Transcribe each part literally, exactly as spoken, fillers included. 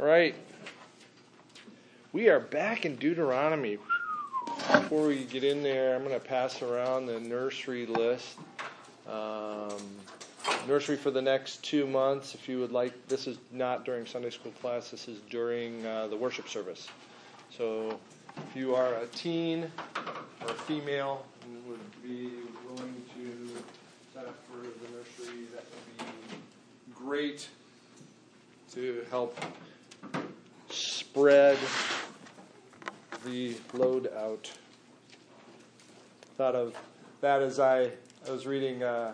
All right. We are back in Deuteronomy. Before we get in there, I'm going to pass around the nursery list. Um, nursery for the next two months, if you would like. This is not during Sunday school class. This is during uh, the worship service. So if you are a teen or a female, you would be willing to sign up for the nursery, that would be great to help spread the load out. Thought of that as I, I was reading uh,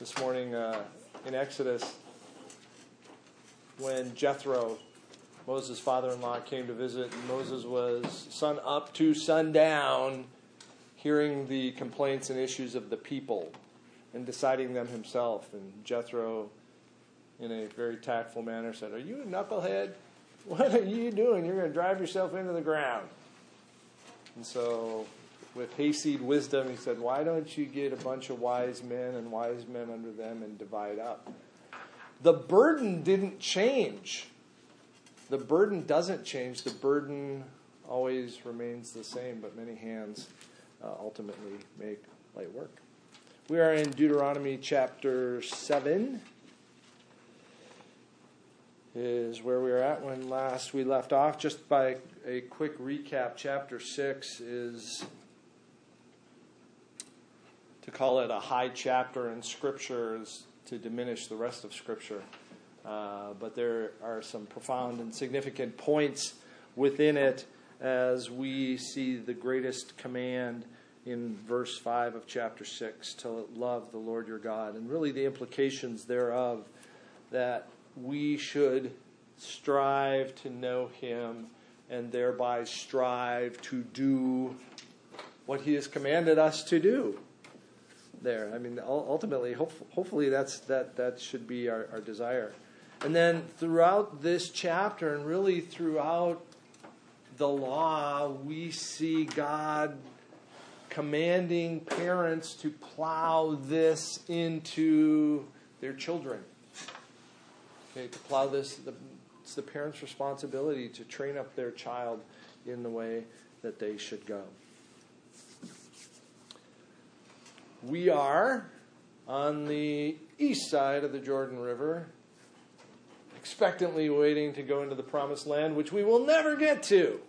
this morning uh, in Exodus when Jethro, Moses' father-in-law, came to visit, and Moses was sun up to sundown hearing the complaints and issues of the people and deciding them himself. And Jethro, in a very tactful manner, said, "Are you a knucklehead? What are you doing? You're going to drive yourself into the ground." And so with hayseed wisdom, he said, "Why don't you get a bunch of wise men and wise men under them and divide up?" The burden didn't change. The burden doesn't change. The burden always remains the same, but many hands uh, ultimately make light work. We are in Deuteronomy chapter seven. Is where we were at when last we left off. Just by a quick recap, chapter six is, to call it a high chapter in Scripture is to diminish the rest of Scripture. Uh, but there are some profound and significant points within it as we see the greatest command in verse five of chapter six, to love the Lord your God, and really the implications thereof, that we should strive to know him and thereby strive to do what he has commanded us to do. There, I mean, ultimately, hopefully that's that that should be our, our desire. And then throughout this chapter and really throughout the law, we see God commanding parents to plow this into their children. Okay, to plow this, the, it's the parents' responsibility to train up their child in the way that they should go. We are on the east side of the Jordan River, expectantly waiting to go into the Promised Land, which we will never get to,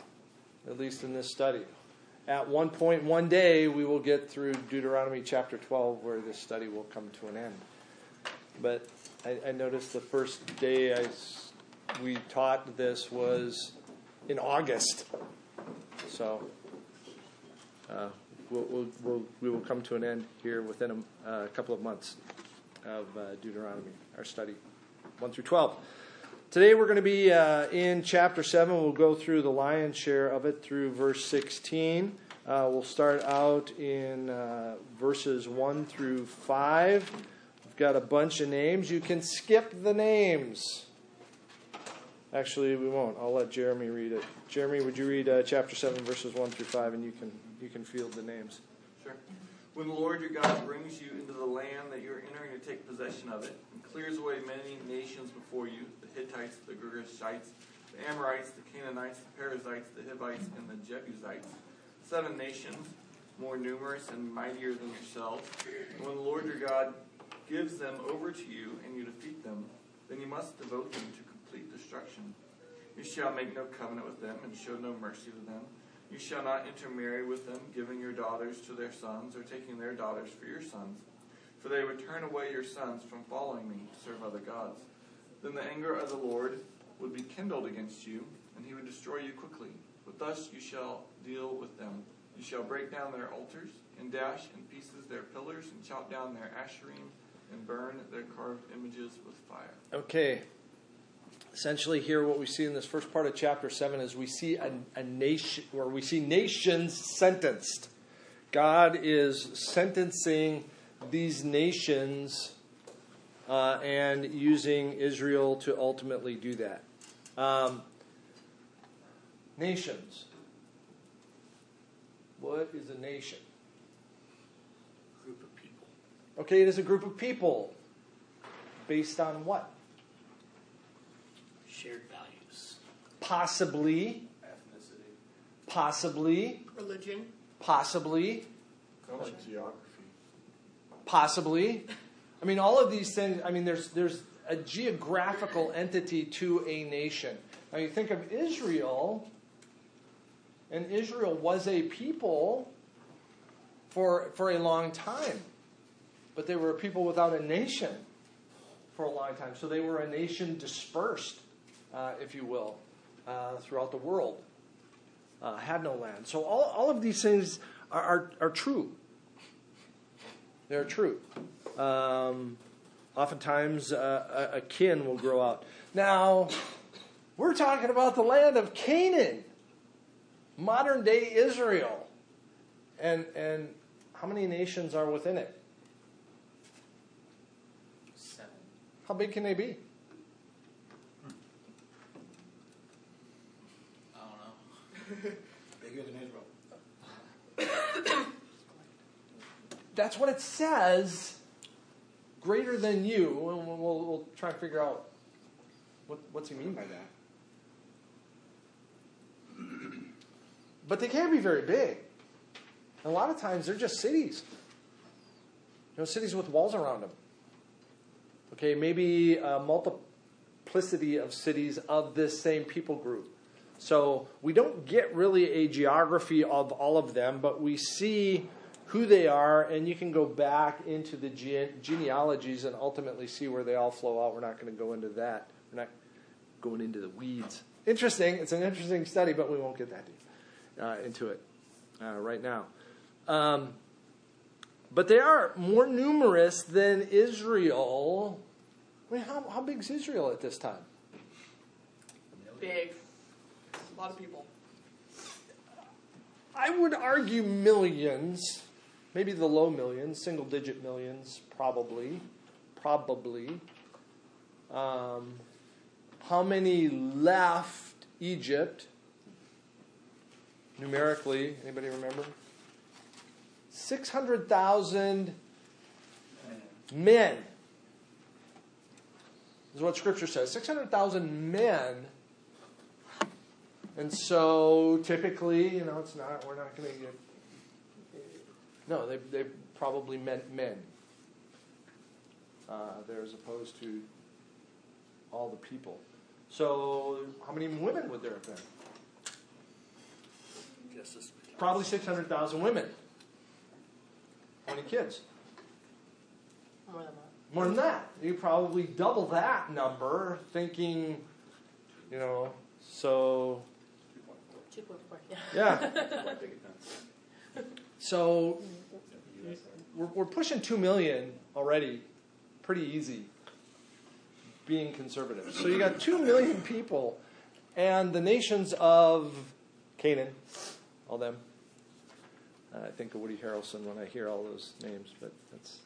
at least in this study. At one point, one day, we will get through Deuteronomy chapter twelve, where this study will come to an end. But I noticed the first day I, we taught this was in August. So uh, we'll, we'll, we'll, we will come to an end here within a uh, couple of months of uh, Deuteronomy, our study one through twelve. Today we're going to be uh, in chapter seven. We'll go through the lion's share of it through verse sixteen. Uh, we'll start out in uh, verses one through five. Got a bunch of names. You can skip the names. Actually, we won't. I'll let Jeremy read it. Jeremy, would you read uh, chapter seven, verses one through five, and you can you can field the names. Sure. When the Lord your God brings you into the land that you are entering to take possession of it, and clears away many nations before you, the Hittites, the Girgashites, the Amorites, the Canaanites, the Perizzites, the Hivites, and the Jebusites, seven nations, more numerous and mightier than yourselves. And when the Lord your God gives them over to you, and you defeat them, then you must devote them to complete destruction. You shall make no covenant with them, and show no mercy to them. You shall not intermarry with them, giving your daughters to their sons, or taking their daughters for your sons. For they would turn away your sons from following me to serve other gods. Then the anger of the Lord would be kindled against you, and he would destroy you quickly. But thus you shall deal with them. You shall break down their altars, and dash in pieces their pillars, and chop down their asherim, and burn their carved images with fire. Okay. Essentially here what we see in this first part of chapter seven is we see a, a nation, or we see nations sentenced. God is sentencing these nations uh, and using Israel to ultimately do that. Um, nations. What is a nation? Okay, it is a group of people. Based on what? shared values. Possibly. Ethnicity. Possibly. Religion. Possibly. Kind of like geography. Possibly. I mean, all of these things, I mean, there's there's a geographical entity to a nation. Now, you think of Israel, and Israel was a people for for a long time. But they were a people without a nation for a long time. So they were a nation dispersed, uh, if you will, uh, throughout the world. Uh, had no land. So all, all of these things are, are, are true. They're true. Um, oftentimes uh, a, a kin will grow out. Now, we're talking about the land of Canaan, modern day Israel. And, and how many nations are within it? Seven. How big can they be? Bigger than Israel. That's what it says. Greater than you. And we'll, we'll, we'll try and figure out what what's he mean by that. But they can be very big. And a lot of times they're just cities. You know, cities with walls around them. Okay, maybe a multiplicity of cities of this same people group. So we don't get really a geography of all of them, but we see who they are, and you can go back into the gene- genealogies and ultimately see where they all flow out. We're not going to go into that. We're not going into the weeds. Interesting. It's an interesting study, but we won't get that deep uh, into it uh, right now. Um, but they are more numerous than Israel. I mean, how, how big is Israel at this time? Big. A lot of people. I would argue millions, maybe the low millions, single-digit millions, probably. Probably. Um, how many left Egypt? Numerically, anybody remember? six hundred thousand men. This is what Scripture says. six hundred thousand men. And so typically, you know, it's not, we're not going to get, no, they they probably meant men. Uh, there as opposed to all the people. So how many women would there have been? Probably six hundred thousand women. How many kids? More than that. More than that. You probably double that number thinking, you know, so... two point four yeah. Yeah. So we're, we're pushing two million already, pretty easy, being conservative. So you got two million people, and the nations of Canaan, all them. Uh, I think of Woody Harrelson when I hear all those names, but that's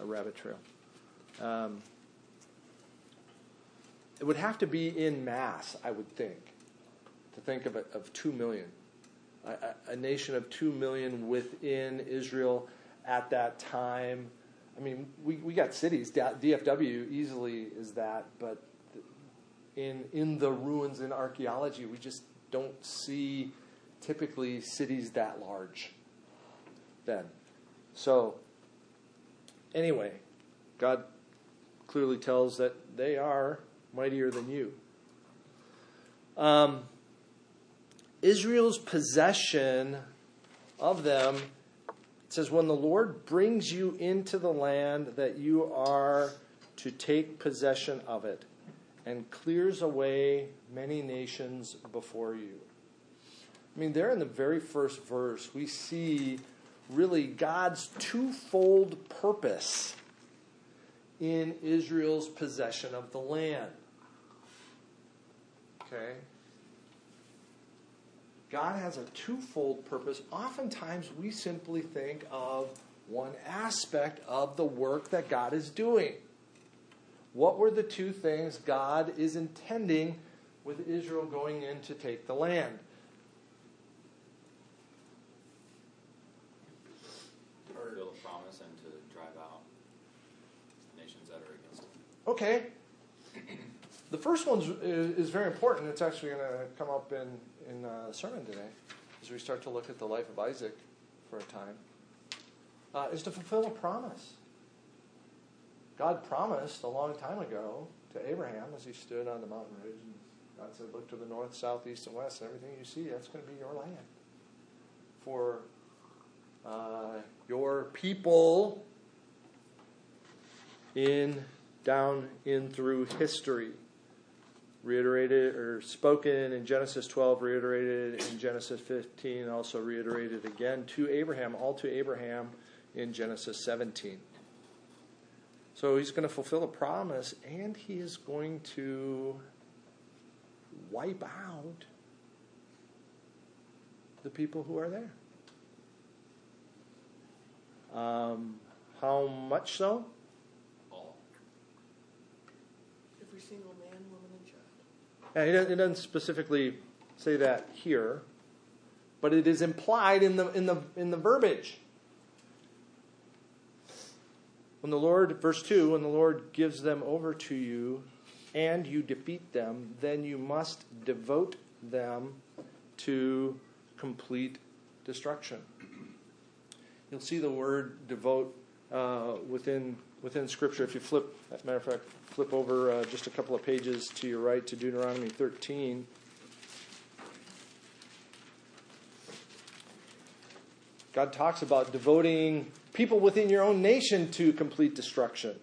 a rabbit trail. Um, it would have to be in mass, I would think. To think of, a, of two million, a, a nation of two million within Israel at that time. I mean, we, we got cities. D F W easily is that, but in in the ruins in archaeology, we just don't see typically cities that large then. So anyway, God clearly tells that they are mightier than you. Um. Israel's possession of them, it says, when the Lord brings you into the land that you are to take possession of it and clears away many nations before you. I mean, there in the very first verse, we see really God's twofold purpose in Israel's possession of the land. Okay? God has a twofold purpose. Oftentimes, we simply think of one aspect of the work that God is doing. What were the two things God is intending with Israel going in to take the land? To fulfill the promise and to drive out the nations that are against them. Okay. The first one is, is very important. It's actually going to come up in in uh, sermon today, as we start to look at the life of Isaac for a time. Uh, is to fulfill a promise. God promised a long time ago to Abraham as he stood on the mountain ridge, and God said, "Look to the north, south, east, and west, and everything you see, that's going to be your land for uh, your people." In down in through history, reiterated or spoken in Genesis twelve, reiterated in Genesis fifteen, and also reiterated again to Abraham, all to Abraham in Genesis seventeen. So he's going to fulfill a promise, and he is going to wipe out the people who are there. Um, how much so? Single man, woman, and child. Yeah, he doesn't, he doesn't specifically say that here, but it is implied in the in the in the verbiage. When the Lord, verse two, when the Lord gives them over to you, and you defeat them, then you must devote them to complete destruction. You'll see the word devote uh, within. Within Scripture, if you flip, as a matter of fact, flip over uh, just a couple of pages to your right to Deuteronomy thirteen. God talks about devoting people within your own nation to complete destruction.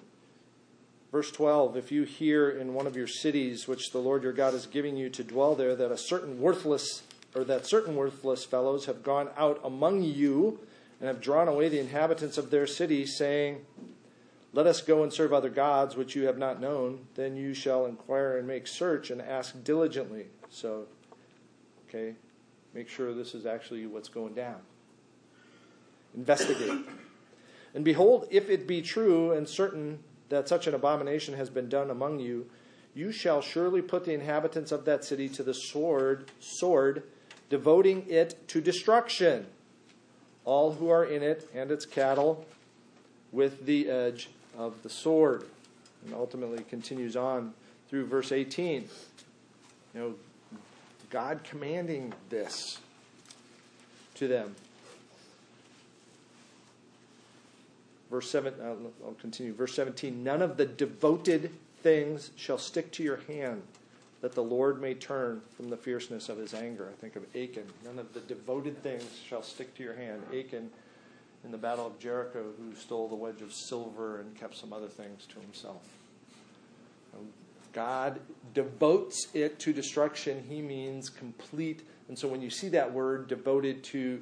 Verse twelve, if you hear in one of your cities, which the Lord your God is giving you to dwell there, that a certain worthless, or that certain worthless fellows have gone out among you and have drawn away the inhabitants of their city, saying, "Let us go and serve other gods which you have not known," then you shall inquire and make search and ask diligently. So, okay, make sure this is actually what's going down. Investigate. "And behold, if it be true and certain that such an abomination has been done among you, you shall surely put the inhabitants of that city to the sword, sword, devoting it to destruction, all who are in it and its cattle, with the edge of the sword," and ultimately continues on through verse eighteen. You know, God commanding this to them. Verse seven. I'll continue. Verse seventeen. "None of the devoted things shall stick to your hand, that the Lord may turn from the fierceness of His anger." I think of Achan. None of the devoted things shall stick to your hand. Achan, in the Battle of Jericho, who stole the wedge of silver and kept some other things to himself. God devotes it to destruction. He means complete. And so when you see that word devoted to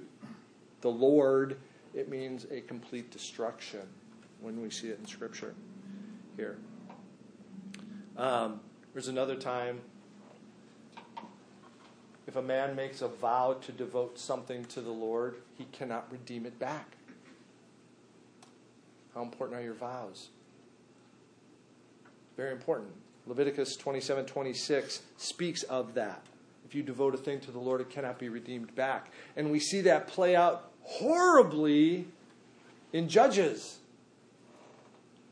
the Lord, it means a complete destruction when we see it in Scripture here. Um, there's another time, if a man makes a vow to devote something to the Lord, he cannot redeem it back. How important are your vows? Very important. Leviticus twenty-seven twenty-six speaks of that. If you devote a thing to the Lord, it cannot be redeemed back. And we see that play out horribly in Judges,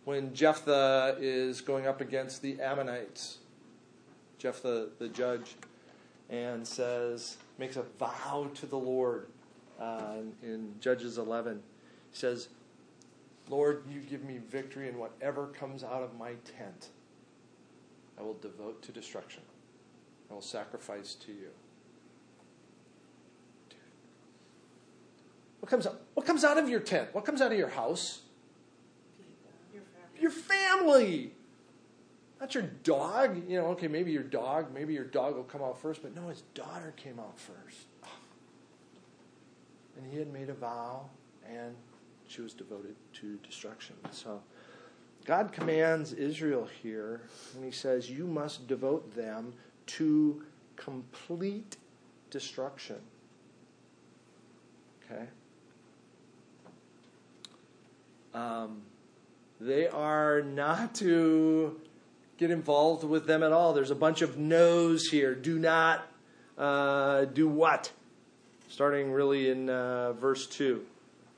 when Jephthah is going up against the Ammonites. Jephthah, the judge, and says, makes a vow to the Lord uh, in Judges eleven. He says, "Lord, you give me victory, and whatever comes out of my tent, I will devote to destruction. I will sacrifice to you." Dude. What comes out? What comes out of your tent? What comes out of your house? Your family. Your family. Not your dog. You know, okay, maybe your dog. Maybe your dog will come out first, but no, his daughter came out first. Oh. And he had made a vow, and she was devoted to destruction. So God commands Israel here, and He says, you must devote them to complete destruction. Okay? Um, they are not to get involved with them at all. There's a bunch of no's here. Do not uh, do what? Starting really in uh, verse two.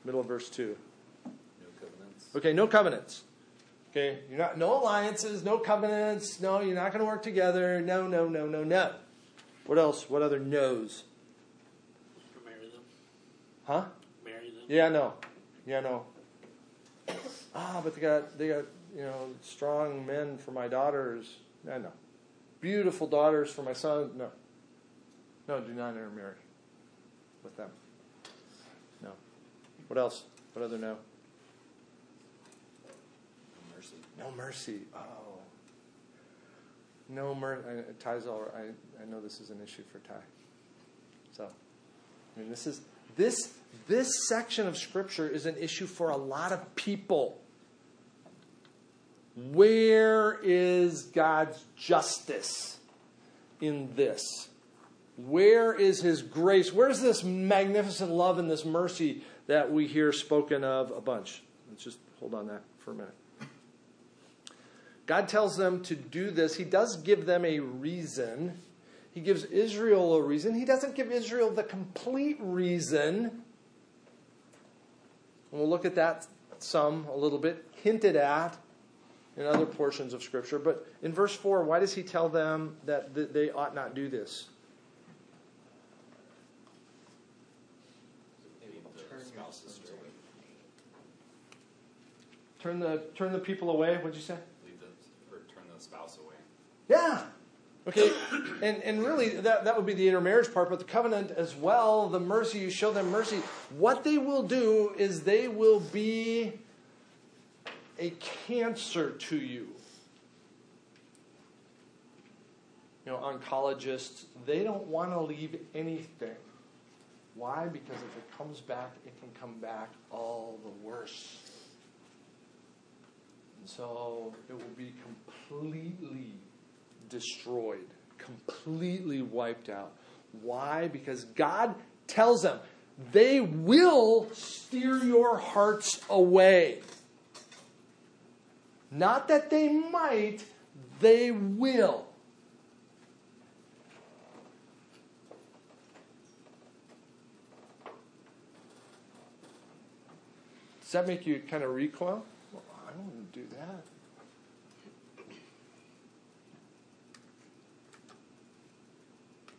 Middle of verse two. No covenants. Okay, no covenants. Okay, you're not, no alliances, no covenants, no, you're not going to work together, no, no, no, no, no. What else? What other no's? Marry them. Huh? Marry them. Yeah, no. Yeah, no. Ah, but they got, they got, you know, strong men for my daughters. No, no. Beautiful daughters for my son. No. No, do not intermarry with them. No. What else? What other no? No mercy. Oh. No mercy. Ty's all right. I, I know this is an issue for Ty. So, I mean, this is this this section of Scripture is an issue for a lot of people. Where is God's justice in this? Where is His grace? Where's this magnificent love and this mercy that we hear spoken of a bunch? Let's just hold on that for a minute. God tells them to do this. He does give them a reason. He gives Israel a reason. He doesn't give Israel the complete reason. And we'll look at that some a little bit, hinted at in other portions of Scripture. But in verse four, why does He tell them that th- they ought not do this? Turn the, turn the people away, what'd you say? Spouse away. Yeah. Okay. And and really that, that would be the intermarriage part, but the covenant as well, the mercy, you show them mercy. What they will do is they will be a cancer to you. You know, oncologists, they don't want to leave anything. Why? Because if it comes back, it can come back all the worse. So it will be completely destroyed, completely wiped out. Why? Because God tells them, they will steer your hearts away. Not that they might, they will. Does that make you kind of recoil? I don't want to do that.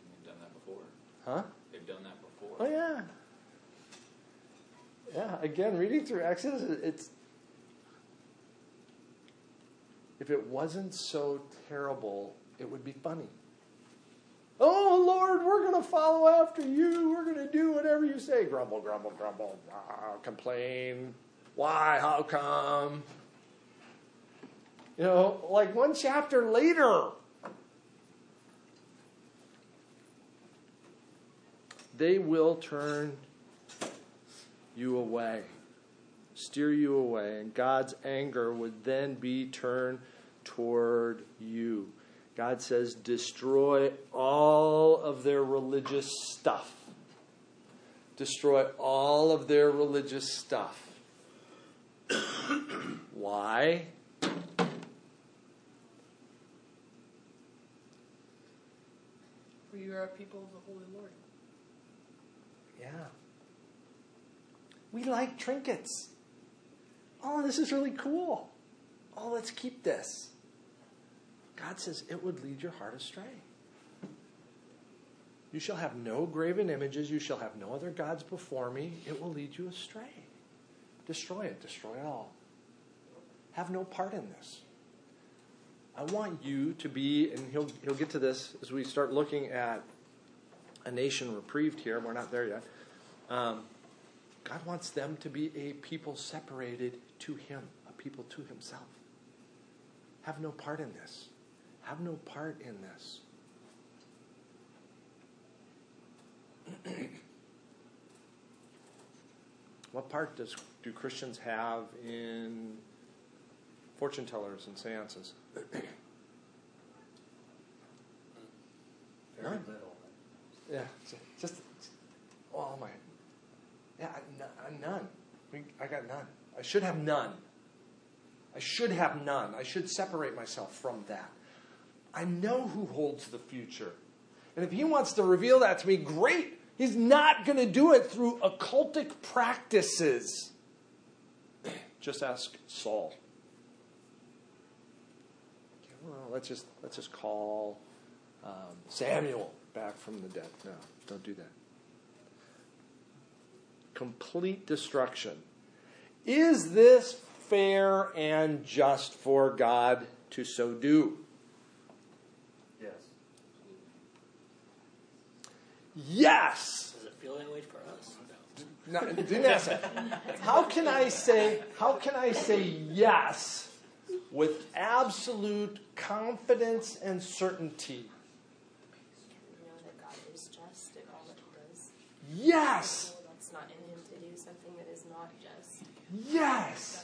They've done that before. Huh? They've done that before. Oh, yeah. Yeah, again, reading through Exodus, it's... If it wasn't so terrible, it would be funny. Oh, Lord, we're going to follow after you. We're going to do whatever you say. Grumble, grumble, grumble. Ah, complain. Why? How come? You know, like one chapter later, they will turn you away, steer you away, and God's anger would then be turned toward you. God says, destroy all of their religious stuff. Destroy all of their religious stuff. Why? For you are a people of the Holy Lord. Yeah. We like trinkets. Oh, this is really cool. Oh, let's keep this. God says it would lead your heart astray. You shall have no graven images. You shall have no other gods before me. It will lead you astray. Destroy it. Destroy it all. Have no part in this. I want you to be, and he'll he'll get to this as we start looking at a nation reprieved here. We're not there yet. Um, God wants them to be a people separated to Him, a people to Himself. Have no part in this. Have no part in this. What part does do Christians have in fortune tellers and seances? Very little. Yeah, just, oh my, yeah, none. I got none. I should have none. I should have none. I should separate myself from that. I know who holds the future. And if He wants to reveal that to me, great. He's not going to do it through occultic practices. Just ask Saul. well, let's just let's just call um, Samuel back from the dead. No, don't do that. Complete destruction. Is this fair and just for God to so do? Yes. Yes. Does it feel that way for us? No, didn't ask that. How can I say? How can I say yes with absolute confidence and certainty? You know that God is just in all that He does. Yes. So that's not in Him to do something that is not just. Yes.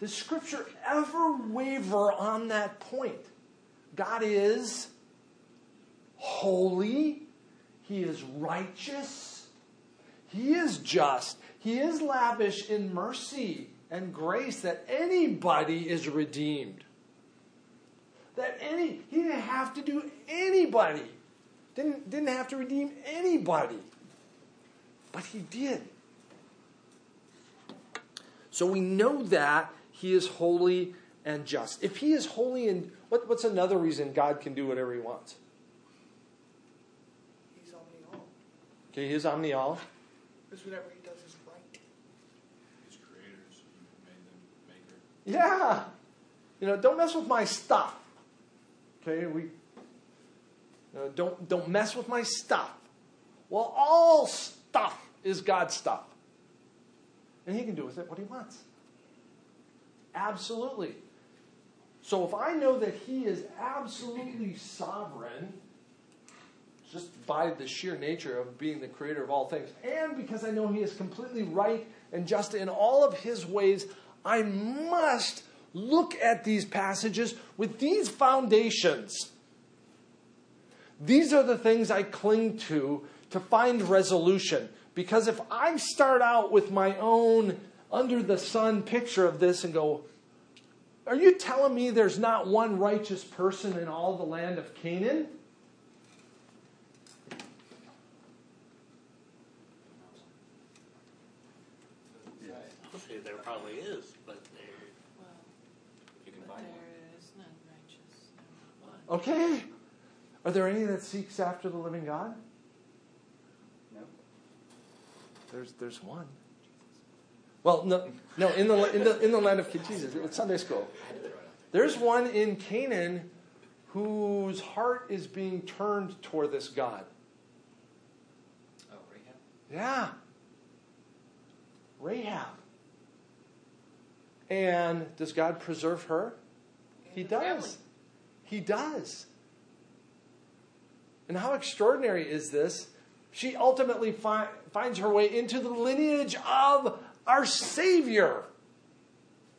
Does Scripture ever waver on that point? God is holy. He is righteous. He is just. He is lavish in mercy and grace that anybody is redeemed. That any he didn't have to do anybody. Didn't, didn't have to redeem anybody. But he did. So we know that he is holy and just. If he is holy and what, what's another reason God can do whatever he wants? He's omni-all. Okay, he is omni-all. Because whatever he does is right. His creators, he made them maker. Yeah. You know, don't mess with my stuff. Okay, we you know, don't don't mess with my stuff. Well, all stuff is God's stuff. And he can do with it what he wants. Absolutely. So if I know that he is absolutely sovereign, just by the sheer nature of being the creator of all things, and because I know he is completely right and just in all of his ways, I must look at these passages with these foundations. These are the things I cling to to find resolution. Because if I start out with my own under the sun picture of this and go, are you telling me there's not one righteous person in all the land of Canaan? There probably is, but there well, you can find one. There is none righteous. No, okay. Are there any that seeks after the living God? No. There's there's one. Well, no, no. In the in the in the land of Jesus, it's Sunday school. There's one in Canaan whose heart is being turned toward this God. Oh, Rahab. Yeah. Rahab. And does God preserve her? He does. He does. And how extraordinary is this? She ultimately fi- finds her way into the lineage of our Savior,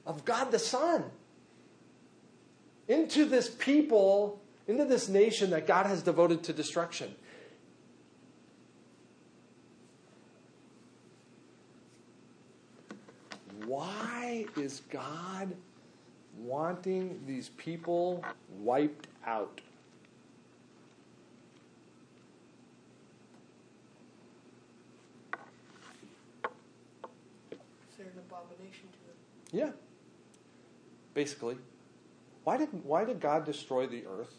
of God the Son, into this people, into this nation that God has devoted to destruction. Why is God wanting these people wiped out? They're an abomination to him. Yeah. Basically, why did why did God destroy the earth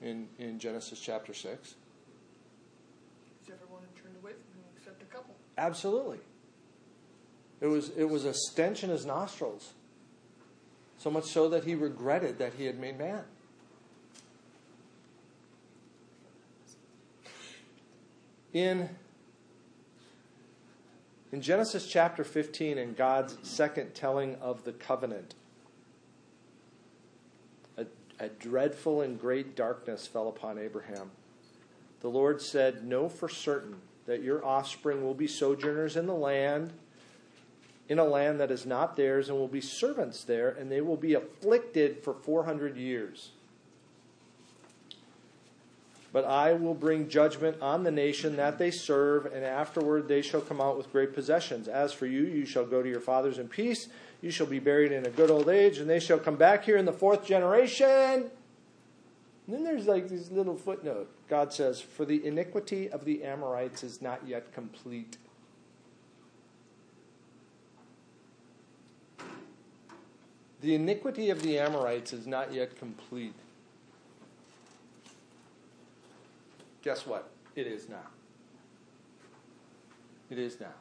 in in Genesis chapter six? Because everyone had turned away from him except a couple. Absolutely. It was it was a stench in his nostrils. So much so that he regretted that he had made man. In, in Genesis chapter fifteen, in God's second telling of the covenant, a, a dreadful and great darkness fell upon Abraham. The Lord said, "Know for certain that your offspring will be sojourners in the land, in a land that is not theirs, and will be servants there, and they will be afflicted for four hundred years. But I will bring judgment on the nation that they serve, and afterward they shall come out with great possessions. As for you, you shall go to your fathers in peace. You shall be buried in a good old age, and they shall come back here in the fourth generation." And then there's like this little footnote. God says, "For the iniquity of the Amorites is not yet complete." The iniquity of the Amorites is not yet complete. Guess what? It is now. It is now.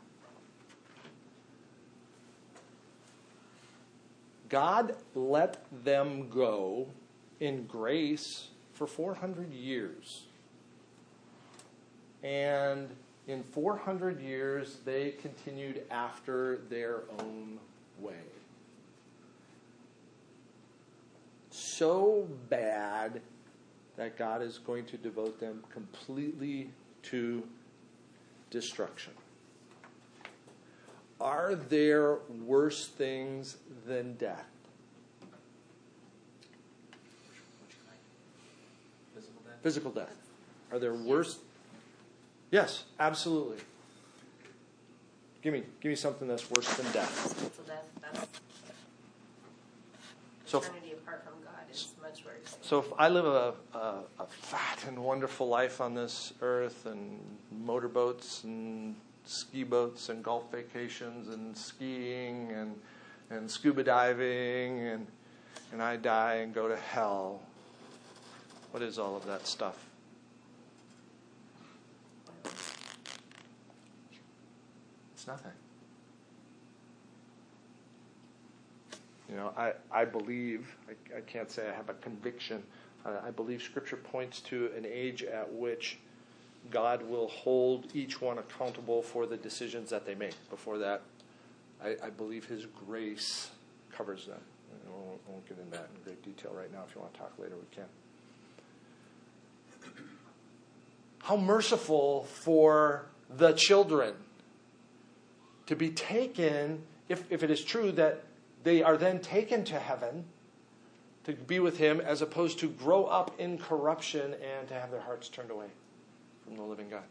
God let them go in grace for four hundred years. And in four hundred years, they continued after their own way. So bad that God is going to devote them completely to destruction. Are there worse things than death? Physical death? Physical death. Are there worse? Yes, absolutely. Give me, give me something that's worse than death. Physical death. That's so, eternity apart from God is much worse. So if I live a, a, a fat and wonderful life on this earth, and motorboats and ski boats and golf vacations and skiing and and scuba diving, and and I die and go to hell. What is all of that stuff? It's nothing. You know, I, I believe, I, I can't say I have a conviction, uh, I believe Scripture points to an age at which God will hold each one accountable for the decisions that they make. Before that, I, I believe his grace covers them. I won't, I won't get into that in great detail right now. If you want to talk later, we can. How merciful for the children to be taken, if, if it is true that they are then taken to heaven to be with him, as opposed to grow up in corruption and to have their hearts turned away from the living God.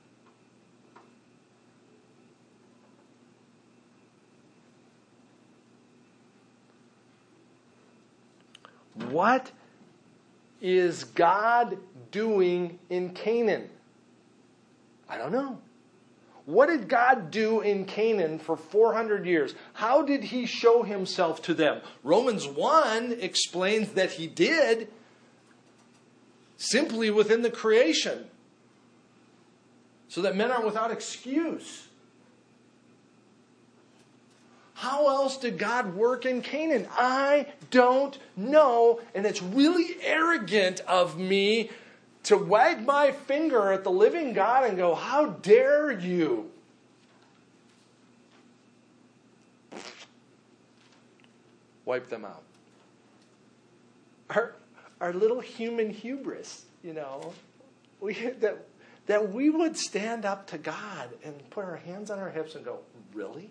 What is God doing in Canaan? I don't know. What did God do in Canaan for four hundred years? How did he show himself to them? Romans one explains that he did simply within the creation, so that men are without excuse. How else did God work in Canaan? I don't know. And it's really arrogant of me to wag my finger at the living God and go, how dare you? Wipe them out. Our, our little human hubris, you know, we that... that we would stand up to God and put our hands on our hips and go, really?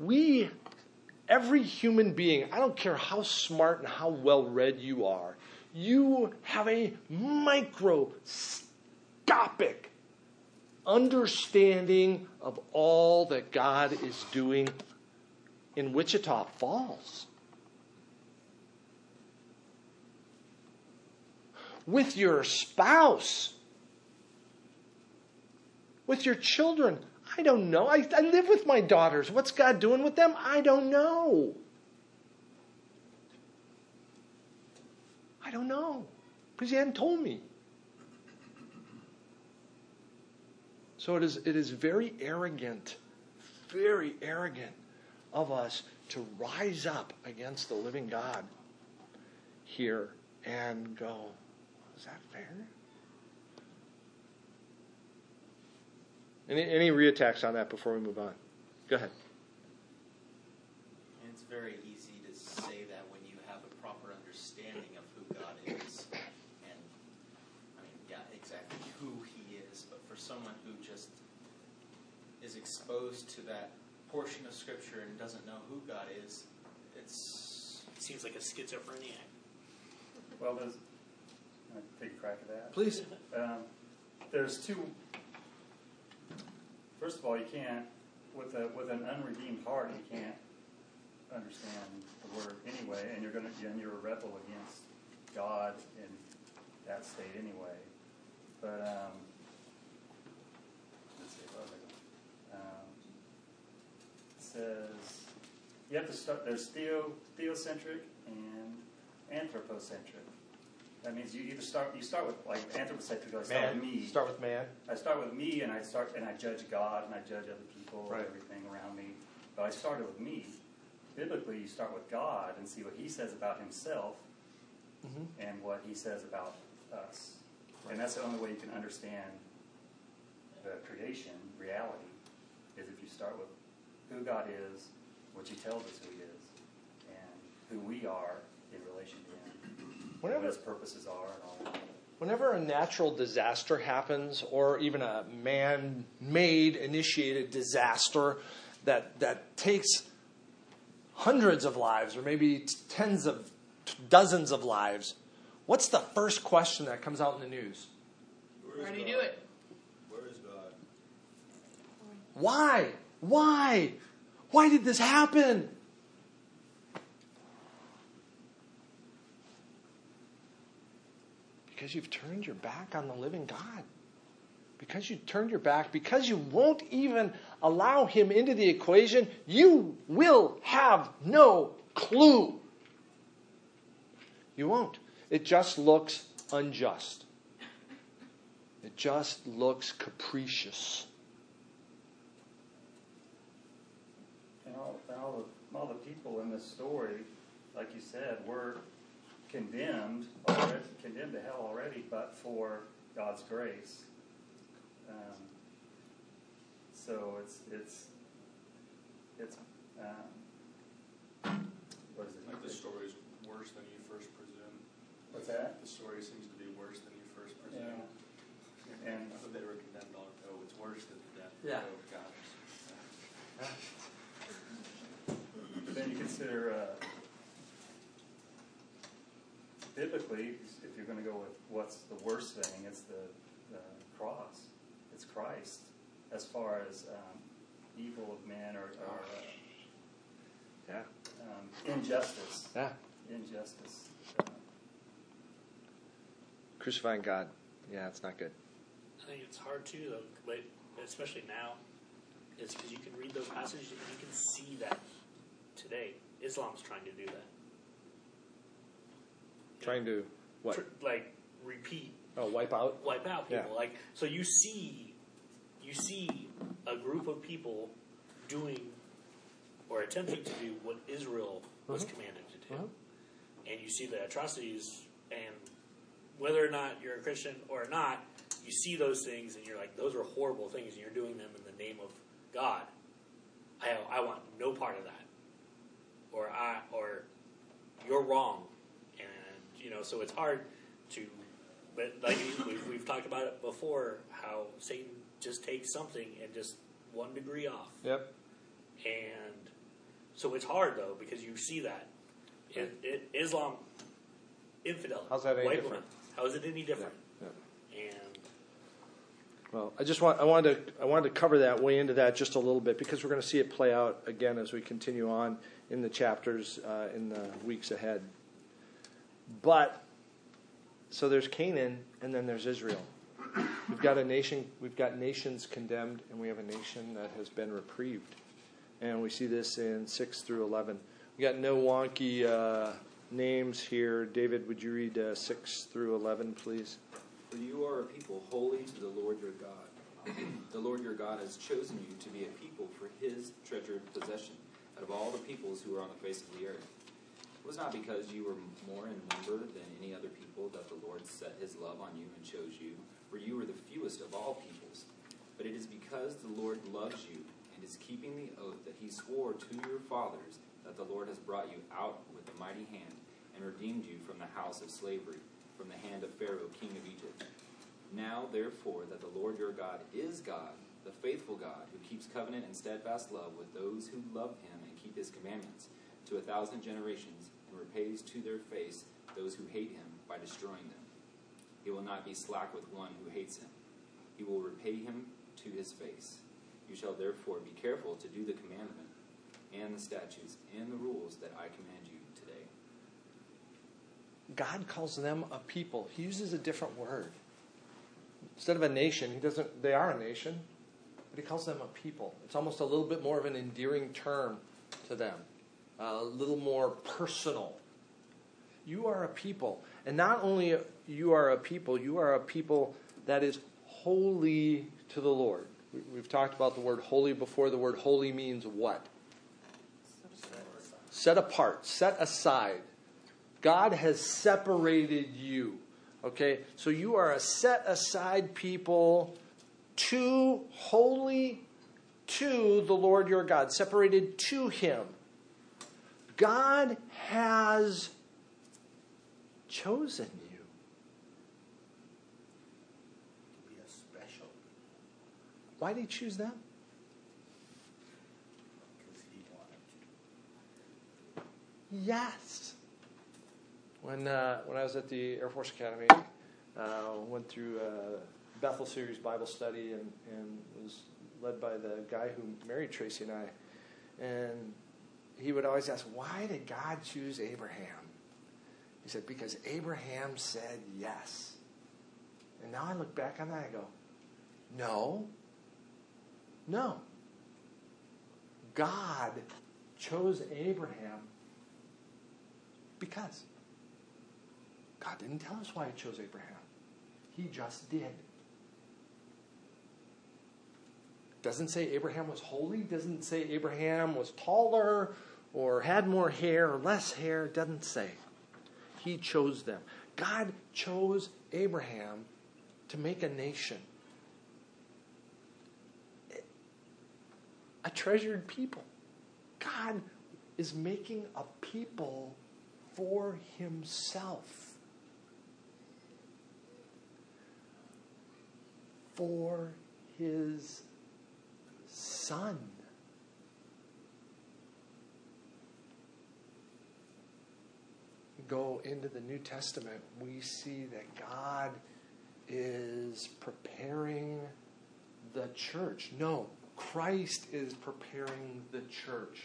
We, every human being, I don't care how smart and how well-read you are, you have a microscopic understanding of all that God is doing in Wichita Falls. With your spouse, with your children. I don't know. I, I live with my daughters. What's God doing with them? I don't know. I don't know, because he hadn't told me. So it is, it is very arrogant, very arrogant of us to rise up against the living God here and go, is that fair? Any any reattacks on that before we move on? Go ahead. And it's very easy to say that when you have a proper understanding of who God is, and I mean, yeah, exactly who he is. But for someone who just is exposed to that portion of Scripture and doesn't know who God is, it's it seems like a schizophrenic. Well, there's. Can I take a crack at that? Please. Um, there's two. First of all, you can't, with a with an unredeemed heart, you can't understand the word anyway, and you're going to, and you're a rebel against God in that state anyway. But um, let's see. says you have to start. There's theo, theocentric and anthropocentric. That means you either start. You start with like anthropocentric. I start man. with me. Start with man. I start with me, and I start and I judge God, and I judge other people right. and everything around me. But I started with me. Biblically, you start with God and see what He says about Himself, mm-hmm. and what He says about us. Right. And that's the only way you can understand the creation reality is if you start with who God is, what He tells us who He is, and who we are in relation to Him, whenever, what His purposes are, and all that. Whenever a natural disaster happens, or even a man-made initiated disaster that that takes hundreds of lives, or maybe tens of dozens of lives, what's the first question that comes out in the news? Where do you do it? Where is God? Why? Why? Why did this happen? Because you've turned your back on the living God. Because you turned your back, because you won't even allow Him into the equation, you will have no clue. You won't. It just looks unjust. It just looks capricious. And all, all, the, all the people in this story, like you said, were condemned, already, condemned to hell already, but for God's grace. Um, so it's it's it's um, what is it? Like the story is worse than you first presume. What's that? The story seems to be worse than you first presume. Yeah. And I thought they were condemned. All, oh, it's worse than the death. Yeah. Oh gosh. But then you consider uh, biblically, if you're going to go with what's the worst thing, it's the uh, cross. It's Christ, as far as um, evil of men or, or uh, yeah. um, injustice. Yeah. Injustice. Uh, Crucifying God. Yeah, it's not good. I think it's hard, too, though, like, especially now, is because you can read those passages and you can see that today. Islam's trying to do that. Trying you know, to what? Tr- like, repeat. Oh, wipe out? Wipe out people. Yeah. Like, so you see... You see a group of people doing or attempting to do what Israel was mm-hmm. commanded to do. Mm-hmm. And you see the atrocities, and whether or not you're a Christian or not, you see those things and you're like, those are horrible things, and you're doing them in the name of God. I I want no part of that. Or I or you're wrong. And you know, so it's hard to, but like we've, we've talked about it before, how Satan just take something and just one degree off. Yep. And so it's hard, though, because you see that. It, it, Islam, infidelity. How's that any white different? Woman. How is it any different? Yep. Yep. And well, I just want I wanted to I wanted to cover that way into that just a little bit, because we're going to see it play out again as we continue on in the chapters uh, in the weeks ahead. But so there's Canaan, and then there's Israel. We've got a nation. We've got nations condemned, and we have a nation that has been reprieved, and we see this in six through eleven. We got no wonky uh, names here. David, would you read uh, six through eleven, please? For you are a people holy to the Lord your God. The Lord your God has chosen you to be a people for His treasured possession out of all the peoples who are on the face of the earth. It was not because you were more in number than any other people that the Lord set His love on you and chose you. For you are the fewest of all peoples. But it is because the Lord loves you and is keeping the oath that He swore to your fathers that the Lord has brought you out with a mighty hand and redeemed you from the house of slavery, from the hand of Pharaoh, king of Egypt. Now, therefore, that the Lord your God is God, the faithful God, who keeps covenant and steadfast love with those who love Him and keep His commandments to a thousand generations, and repays to their face those who hate Him by destroying them. He will not be slack with one who hates Him. He will repay him to his face. You shall therefore be careful to do the commandment and the statutes and the rules that I command you today. God calls them a people. He uses a different word. Instead of a nation, he doesn't. They are a nation. but he calls them a people. It's almost a little bit more of an endearing term to them, a little more personal. You are a people. And not only you are a people, you are a people that is holy to the Lord. We've talked about the word holy before. The word holy means what? Set apart, set aside. God has separated you. Okay? So you are a set aside people, to holy to the Lord your God, separated to him. God has chosen you. We are special. Why did he choose them? Because he wanted to. Yes. When uh, when I was at the Air Force Academy, uh, went through a Bethel series Bible study and, and was led by the guy who married Tracy and I. And he would always ask, why did God choose Abraham? He said, because Abraham said yes. And now I look back on that and I go, no. No. God chose Abraham because. God didn't tell us why he chose Abraham. He just did. Doesn't say Abraham was holy. Doesn't say Abraham was taller or had more hair or less hair. Doesn't say. He chose them. God chose Abraham to make a nation. A treasured people. God is making a people for himself. For his son. Go into the New Testament, we see that God is preparing the church. No, Christ is preparing the church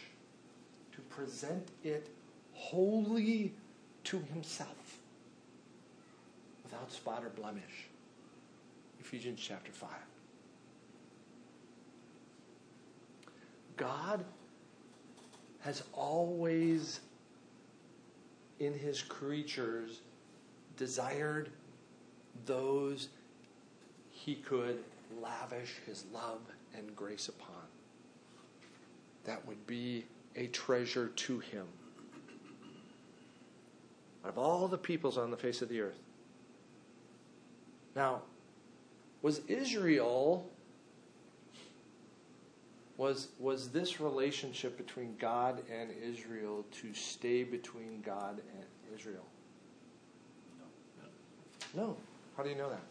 to present it wholly to himself without spot or blemish. Ephesians chapter five. God has always, in his creatures, desired those he could lavish his love and grace upon. That would be a treasure to him. Out of all the peoples on the face of the earth. Now, Was Israel, was, was this relationship between God and Israel to stay between God and Israel? No. No. How do you know that?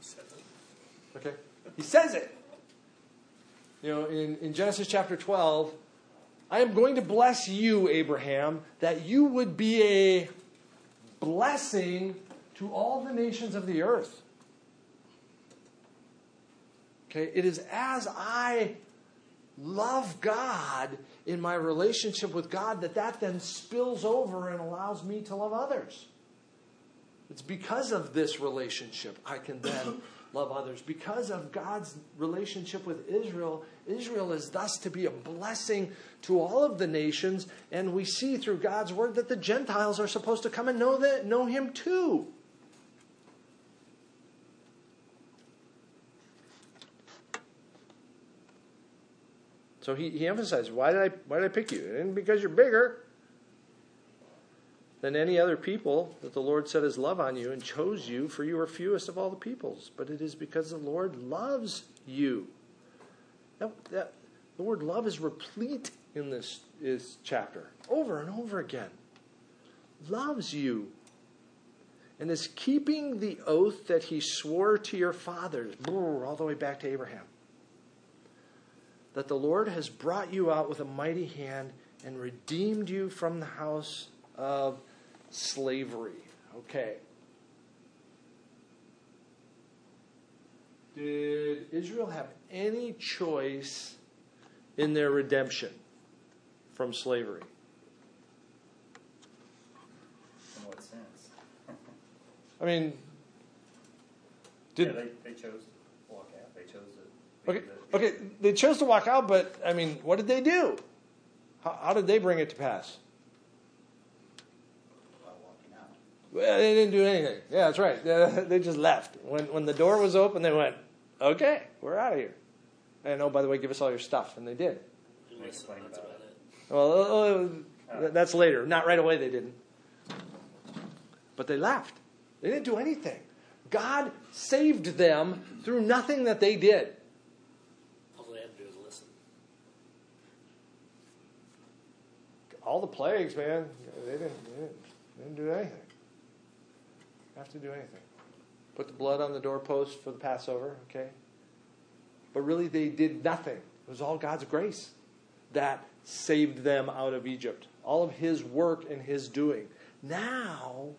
He says it. Okay. He says it. You know, in, in Genesis chapter twelve, I am going to bless you, Abraham, that you would be a blessing to all the nations of the earth. Okay, it is as I love God in my relationship with God that that then spills over and allows me to love others. It's because of this relationship I can then love others. Because of God's relationship with Israel, Israel is thus to be a blessing to all of the nations. And we see through God's word that the Gentiles are supposed to come and know that, know him too. So he, he emphasized, why did I why did I pick you? It isn't because you're bigger than any other people that the Lord set his love on you and chose you, for you are fewest of all the peoples. But it is because the Lord loves you. That, that, the word love is replete in this, this chapter, over and over again. Loves you. And is keeping the oath that he swore to your fathers, all the way back to Abraham. That the Lord has brought you out with a mighty hand and redeemed you from the house of slavery. Okay. Did Israel have any choice in their redemption from slavery? In what sense? I mean, did yeah, they, they chose to walk out. They chose to Okay, okay, they chose to walk out, but, I mean, what did they do? How, how did they bring it to pass? Well, they didn't do anything. Yeah, that's right. Uh, they just left. When when the door was open, they went, okay, we're out of here. And, oh, by the way, give us all your stuff. And they did. They complained about it. Well, uh, that's later. Not right away they didn't. But they left. They didn't do anything. God saved them through nothing that they did. All they had to do was listen. All the plagues, man, they didn't, they didn't, they didn't do anything. Have to do anything. Put the blood on the doorpost for the Passover, okay? But really, they did nothing. It was all God's grace that saved them out of Egypt. All of His work and His doing. Now,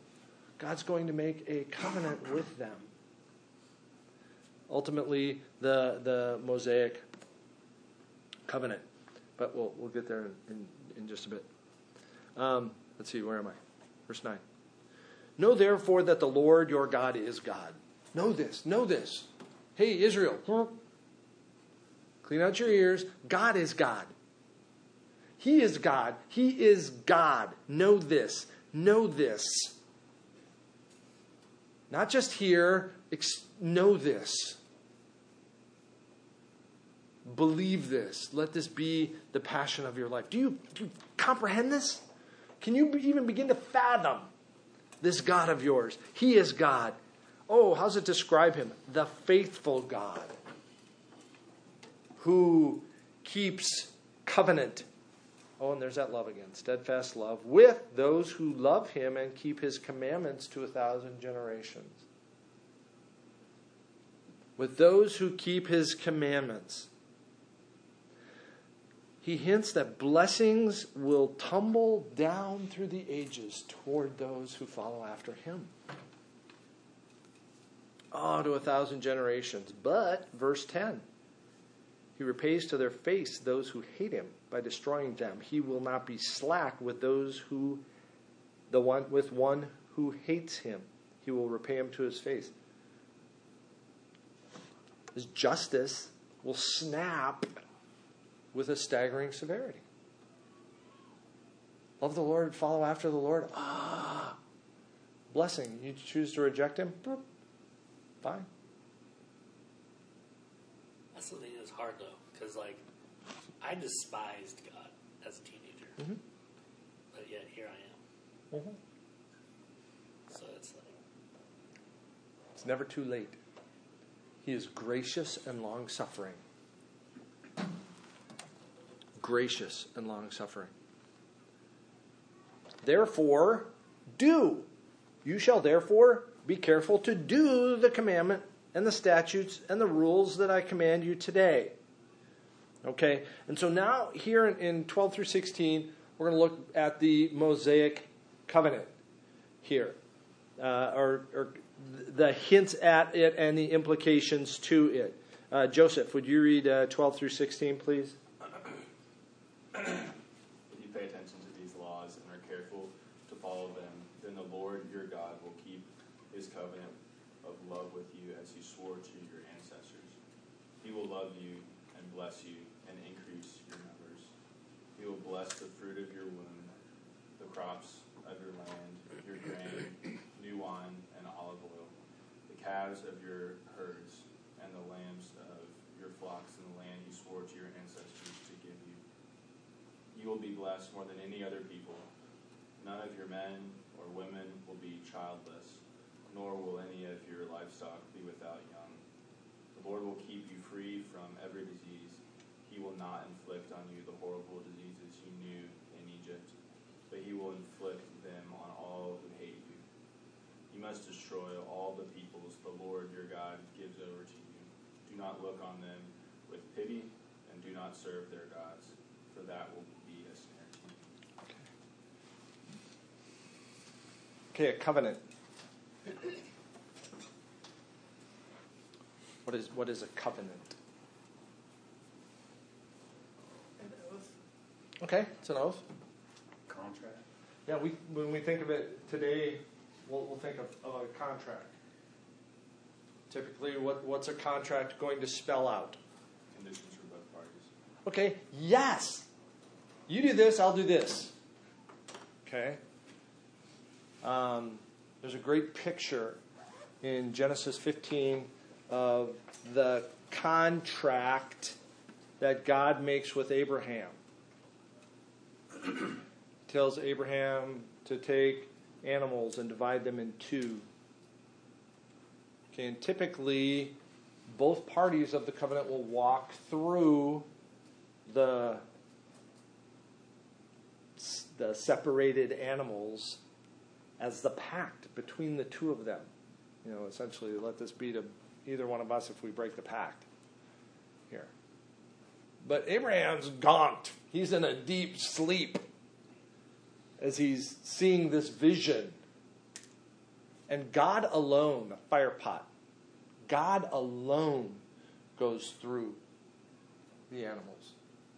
God's going to make a covenant with them. Ultimately, the the Mosaic covenant. But we'll we'll get there in, in, in just a bit. Um, let's see, where am I? Verse nine. Know therefore that the Lord your God is God. Know this, know this. Hey, Israel, huh? Clean out your ears. God is God. He is God. He is God. Know this, know this. Not just here, ex- know this. Believe this. Let this be the passion of your life. Do you, do you comprehend this? Can you even begin to fathom this God of yours? He is God. Oh, how does it describe Him? The faithful God who keeps covenant. Oh, and there's that love again. Steadfast love with those who love Him and keep His commandments to a thousand generations. With those who keep His commandments. He hints that blessings will tumble down through the ages toward those who follow after Him. Oh, to a thousand generations. But, verse ten, He repays to their face those who hate Him by destroying them. He will not be slack with those who, the one with one who hates Him. He will repay him to His face. His justice will snap with a staggering severity. Love the Lord, follow after the Lord. Ah, blessing. You choose to reject Him? Fine. That's the thing that's hard, though, because, like, I despised God as a teenager. Mm-hmm. But yet, here I am. Mm-hmm. So it's like... It's never too late. He is gracious and long-suffering. Gracious and long-suffering. Therefore, do. You shall therefore be careful to do the commandment and the statutes and the rules that I command you today. Okay, and so now here in, in twelve through sixteen, we're going to look at the Mosaic covenant here, uh, or, or the hints at it and the implications to it. Uh, Joseph, would you read uh, twelve through sixteen, please? If you pay attention to these laws and are careful to follow them, then the Lord your God will keep His covenant of love with you as He swore to your ancestors. He will love you and bless you and increase your numbers. He will bless the fruit of your womb, the crops of your land, your grain, new wine, and olive oil, the calves of your herds, and the lambs of your flocks in the land He swore to your ancestors to give you. You will be blessed more than any other people. None of your men or women will be childless, nor will any of your livestock be without young. The Lord will keep you free from every disease. He will not inflict on you the horrible diseases you knew in Egypt, but He will inflict them on all who hate you. You must destroy all the peoples the Lord your God gives over to you. Do not look on them with pity, and do not serve their gods, for that will be a snare to you. Okay. Okay, a covenant. What is what is a covenant? An oath. Okay, it's an oath. Contract. Yeah, we when we think of it today, we'll, we'll think of, of a contract. Typically, what what's a contract going to spell out? conditions for both parties. Okay, yes. You do this, I'll do this. Okay. Um, there's a great picture in Genesis fifteen of the contract that God makes with Abraham. Tells Abraham to take animals and divide them in two. Okay, and typically, both parties of the covenant will walk through the, the separated animals as the pact between the two of them. You know, essentially, let this be to either one of us if we break the pact here. But Abraham's gaunt. He's in a deep sleep as he's seeing this vision. And God alone, a fire pot, God alone goes through the animals.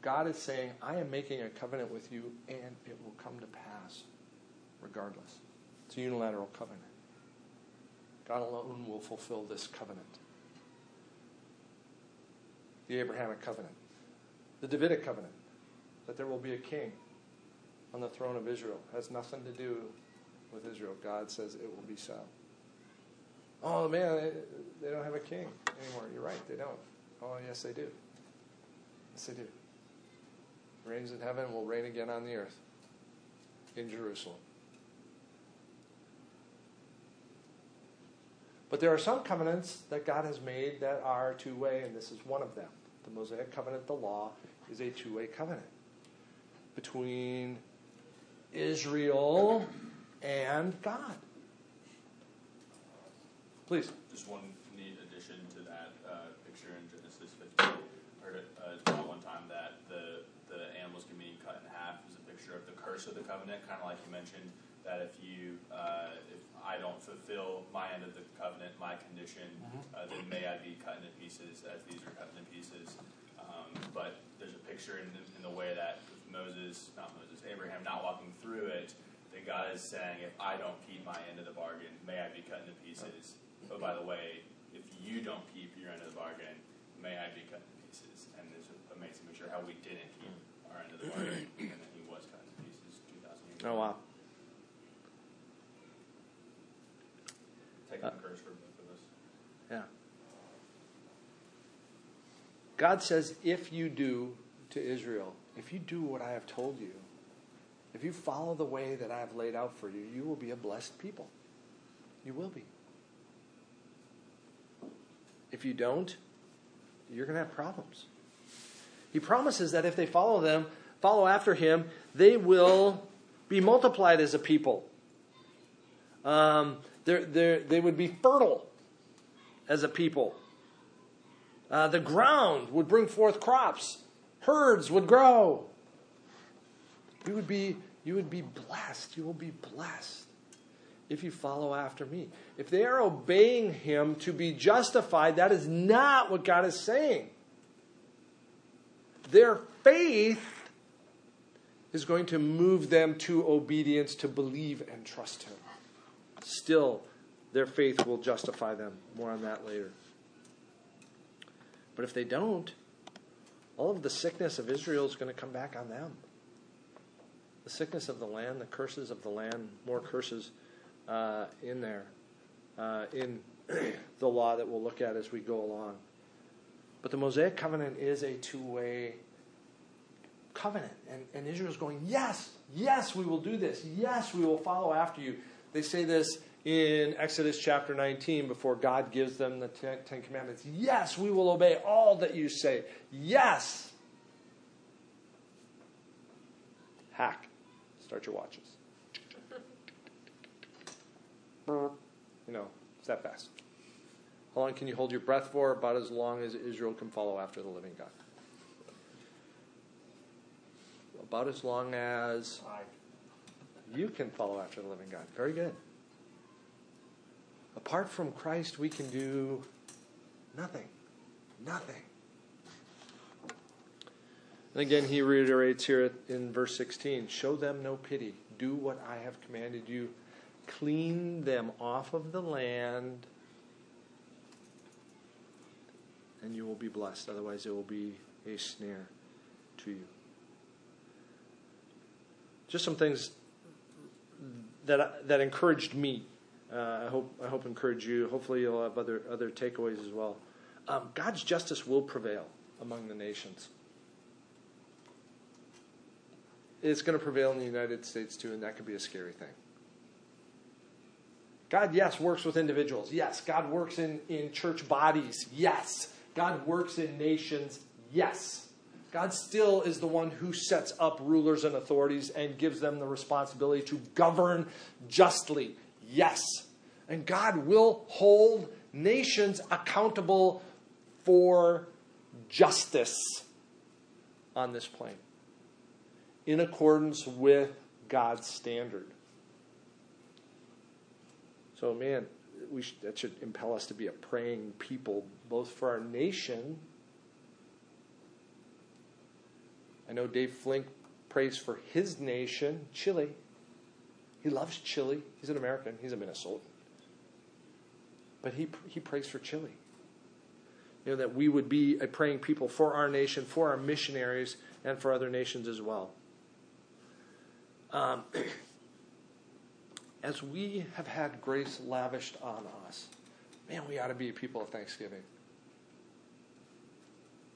God is saying, I am making a covenant with you, and it will come to pass regardless. It's a unilateral covenant. God alone will fulfill this covenant. The Abrahamic covenant. The Davidic covenant, that there will be a king on the throne of Israel, has nothing to do with Israel. God says it will be so. Oh, man, they don't have a king anymore. You're right, they don't. Oh, yes, they do. Yes, they do. Reigns in heaven will reign again on the earth in Jerusalem. But there are some covenants that God has made that are two-way, and this is one of them. The Mosaic covenant, the law, is a two-way covenant between Israel and God. Please. Just one neat addition to that uh, picture in Genesis fifteen. I heard it uh, one time that the, the animals can be cut in half is a picture of the curse of the covenant, kind of like you mentioned, that if you, uh, if I don't fulfill my end of the covenant, my condition, uh, then may I be cut into pieces as these are cut into pieces. Um, but there's a picture in the, in the way that Moses, not Moses, Abraham not walking through it, that God is saying, if I don't keep my end of the bargain, may I be cut into pieces. But by the way, if you don't keep your end of the bargain, may I be cut into pieces. And there's an amazing picture how we didn't keep our end of the bargain, and then he was cut into pieces two thousand years ago. Oh, wow. Uh, yeah. God says, if you do to Israel, if you do what I have told you, if you follow the way that I have laid out for you, you will be a blessed people. You will be. If you don't, you're going to have problems. He promises that if they follow them, follow after him, they will be multiplied as a people. Um... They're, they're, they would be fertile as a people. Uh, the ground would bring forth crops. Herds would grow. You would be, you would be blessed. You will be blessed if you follow after me. If they are obeying him to be justified, that is not what God is saying. Their faith is going to move them to obedience, to believe and trust him. Still, their faith will justify them. More on that later. But if they don't, all of the sickness of Israel is going to come back on them. The sickness of the land, the curses of the land, more curses uh, in there, uh, in the law that we'll look at as we go along. But the Mosaic covenant is a two-way covenant. And, and Israel's going, yes, yes, we will do this. Yes, we will follow after you. They say this in Exodus chapter nineteen before God gives them the Ten Commandments. Yes, we will obey all that you say. Yes. Hack. Start your watches. You know, it's that fast. How long can you hold your breath for? About as long as Israel can follow after the living God. About as long as... you can follow after the living God. Very good. Apart from Christ, we can do nothing. Nothing. And again, he reiterates here in verse sixteen, show them no pity. Do what I have commanded you. Clean them off of the land. and you will be blessed. Otherwise, it will be a snare to you. Just some things that that encouraged me. Uh, I hope I hope encourage you. Hopefully, you'll have other other takeaways as well. Um, God's justice will prevail among the nations. It's going to prevail in the United States too, and that could be a scary thing. God, yes, works with individuals. Yes. God works in, in church bodies. Yes. God works in nations. Yes. God still is the one who sets up rulers and authorities and gives them the responsibility to govern justly. Yes. And God will hold nations accountable for justice on this plane in accordance with God's standard. So, man, we should, that should impel us to be a praying people, both for our nation. I know Dave Flink prays for his nation, Chile. He loves Chile. He's an American. He's a Minnesotan. But he he prays for Chile. You know, that we would be a praying people for our nation, for our missionaries, and for other nations as well. Um. As we have had grace lavished on us, man, we ought to be a people of thanksgiving.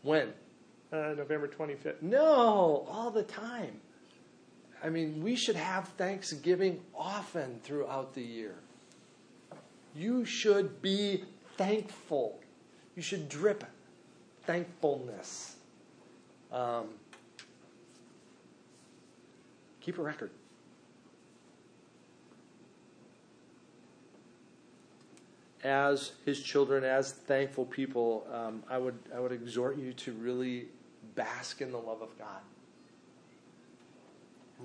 When? Uh, November twenty-fifth. No, all the time. I mean, we should have thanksgiving often throughout the year. You should be thankful. You should drip thankfulness. Um, keep a record. As his children, as thankful people, um, I would I would exhort you to really bask in the love of God.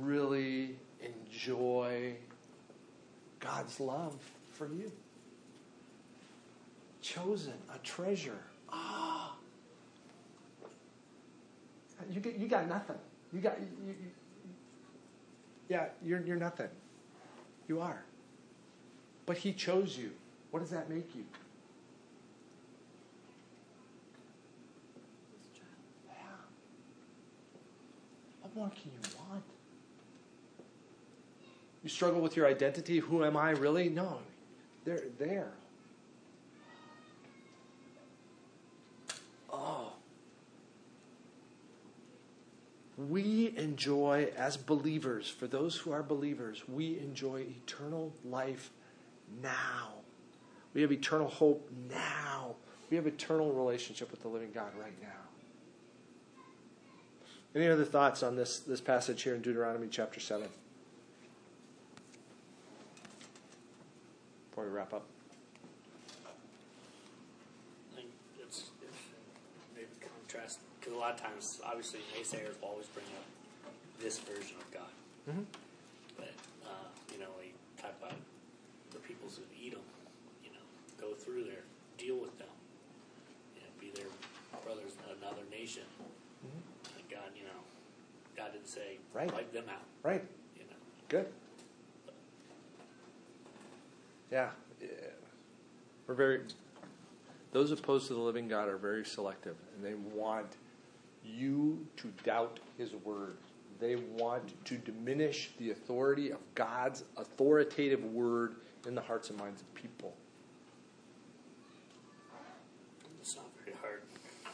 Really enjoy God's love for you. Chosen, a treasure. Ah, oh. you get, you got nothing. You got you, you, you, yeah, you're you're nothing. You are, but he chose you. What does that make you? Yeah. What more can you want? You struggle with your identity. Who am I really? No. They're there. Oh. We enjoy, as believers, for those who are believers, we enjoy eternal life now. We have eternal hope now. We have eternal relationship with the living God right now. Any other thoughts on this, this passage here in Deuteronomy chapter seven? Before we wrap up. I think it's, if maybe contrast, because a lot of times, obviously, naysayers will always bring up this version of God. Mm-hmm. But, uh, you know, we talk about the peoples of Edom. Go through there, deal with them, you know, be their brothers in another nation. Mm-hmm. And God, you know, God didn't say, right. Wipe them out. Right. You know. Good. But. Yeah. yeah. We're very, those opposed to the living God are very selective, and they want you to doubt his word. They want to diminish the authority of God's authoritative word in the hearts and minds of people.